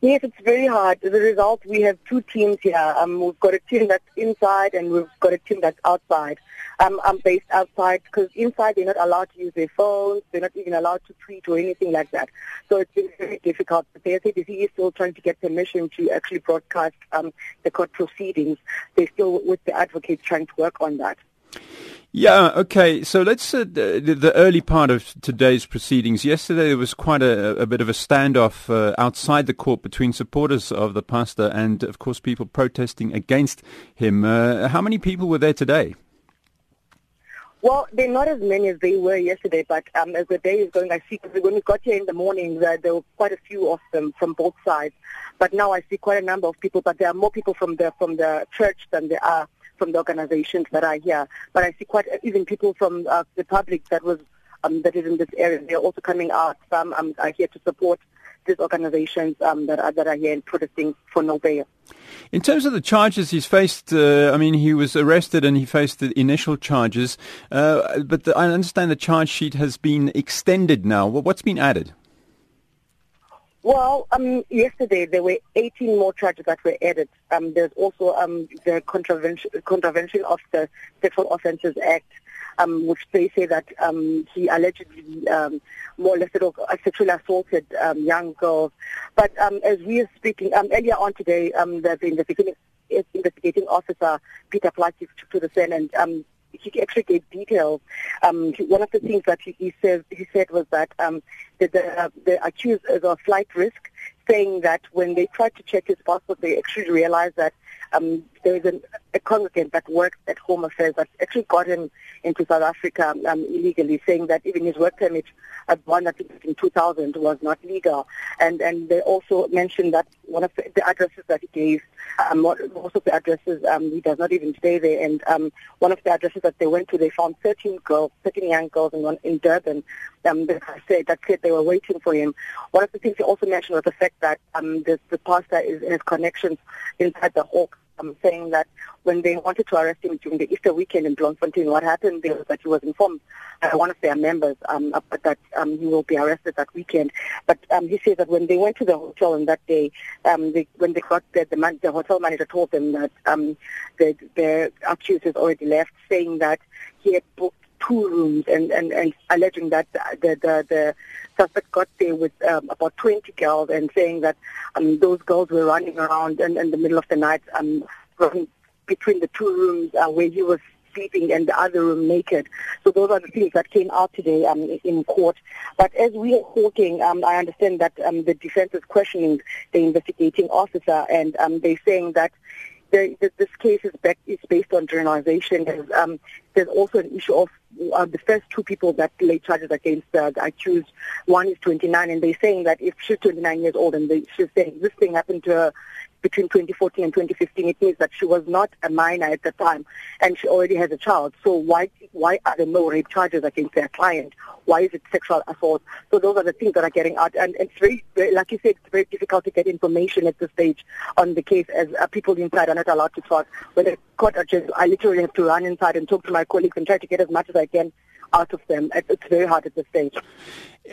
Yes, it's very hard. As a result, we have two teams here. We've got a team that's inside and we've got a team that's outside. I'm based outside because inside they're not allowed to use their phones. They're not even allowed to tweet or anything like that. So it's been very difficult. The PSA is still trying to get permission to actually broadcast the court proceedings. They're still with the advocates trying to work on that. Yeah, okay. So let's the early part of today's proceedings. Yesterday there was quite a bit of a standoff outside the court between supporters of the pastor and, of course, people protesting against him. How many people were there today? Well, they're not as many as they were yesterday, but as the day is going, I see, when we got here in the morning, there were quite a few of them from both sides. But now I see quite a number of people, but there are more people from the church than there are from the organizations that are here. But I see quite even people from the public that is in this area. They're also coming out. Some are here to support these organizations that are here and protesting for no bail. In terms of the charges he's faced, he was arrested and he faced the initial charges. But I understand the charge sheet has been extended now. What's been added? Well, yesterday there were 18 more charges that were added. There's also the contravention of the Sexual Offences Act, which they say that he allegedly molested or sexually assaulted young girls. But as we are speaking, earlier on today, the investigating officer, Peter Platt, took to the stand and he actually gave details. One of the things that he said was that the accused is a flight risk, saying that when they tried to check his passport, they actually realized that there is a congregant that works at Home Affairs that's actually gotten into South Africa illegally, saying that even his work permit, one that in 2000, was not legal. And they also mentioned that one of the addresses that he gave, most of the addresses, he does not even stay there. And one of the addresses that they went to, they found 13 young girls in Durban that said they were waiting for him. One of the things he also mentioned was the fact that the pastor has connections inside the Hawks, saying that when they wanted to arrest him during the Easter weekend in Bloemfontein, what happened was that he was informed by one of their members that he will be arrested that weekend. But he says that when they went to the hotel on that day, when they got there, the hotel manager told them that the accused has already left, saying that he had booked two rooms and alleging that the suspect got there with about 20 girls and saying that those girls were running around in the middle of the night between the two rooms where he was sleeping and the other room naked. So those are the things that came out today in court. But as we are talking, I understand that the defense is questioning the investigating officer and they're saying that this case is based on generalization. There's also an issue of the first two people that laid charges against the accused. One is 29, and they're saying that if she's 29 years old and she's saying this thing happened to her between 2014 and 2015, it means that she was not a minor at the time and she already has a child. So why are there no rape charges against their client? Why is it sexual assault? So those are the things that are getting out. And it's very, very, like you said, it's very difficult to get information at this stage on the case as people inside are not allowed to talk. When the court judges, I literally have to run inside and talk to my colleagues and try to get as much as I can out of them. It's very hard at this stage.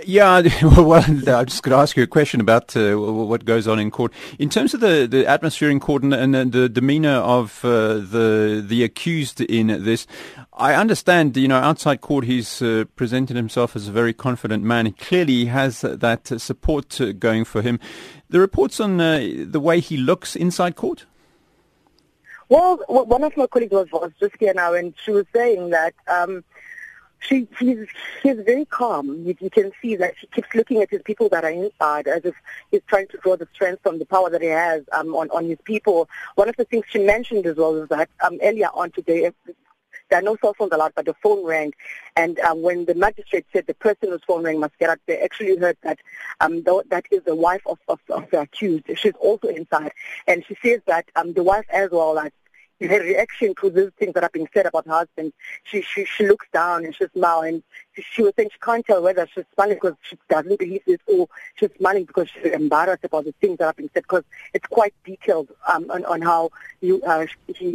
Yeah, well, I'm just going to ask you a question about what goes on in court. In terms of the atmosphere in court and the demeanor of the accused in this, I understand, outside court he's presented himself as a very confident man. He clearly has that support going for him. The reports on the way he looks inside court? Well, one of my colleagues was just here now, and she was saying that he's very calm. You can see that he keeps looking at his people that are inside as if he's trying to draw the strength from the power that he has on his people. One of the things she mentioned as well is that earlier on today, there are no cell phones allowed, but the phone rang. And when the magistrate said the person whose phone rang must get out, they actually heard that that is the wife of the accused. She's also inside. And she says that the wife as well, like, her reaction to these things that have been said about her husband, she looks down and she smiles, and she was saying she can't tell whether she's smiling because she doesn't believe this or she's smiling because she's embarrassed about the things that have been said, because it's quite detailed on how he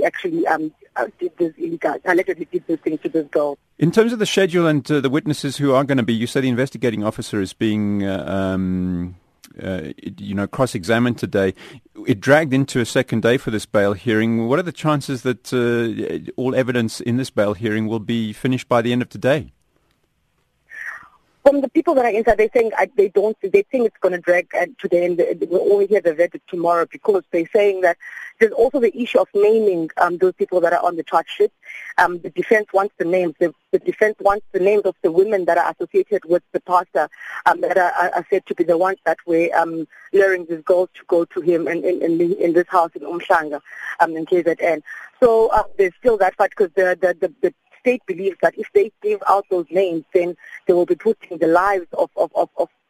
actually allegedly did these things to this girl. In terms of the schedule and the witnesses who are going to be, you said the investigating officer is being cross-examined today. It dragged into a second day for this bail hearing. What are the chances that all evidence in this bail hearing will be finished by the end of today? From the people that are inside, they're saying they think it's going to drag today, and we'll only hear the verdict tomorrow, because they're saying that there's also the issue of naming those people that are on the charge sheet. The defense wants the names. The defense wants the names of the women that are associated with the pastor that are said to be the ones that were luring these girls to go to him in this house in Umshanga, in KZN. So there's still that part, because the state believes that if they give out those names, then they will be putting the lives of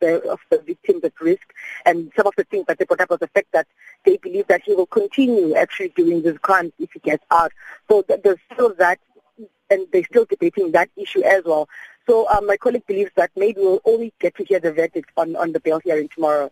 the victims at risk. And some of the things that they brought up was the fact that they believe that he will continue actually doing these crimes if he gets out. So there's still that, and they're still debating that issue as well. So my colleague believes that maybe we'll only get to hear the verdict on the bail hearing tomorrow.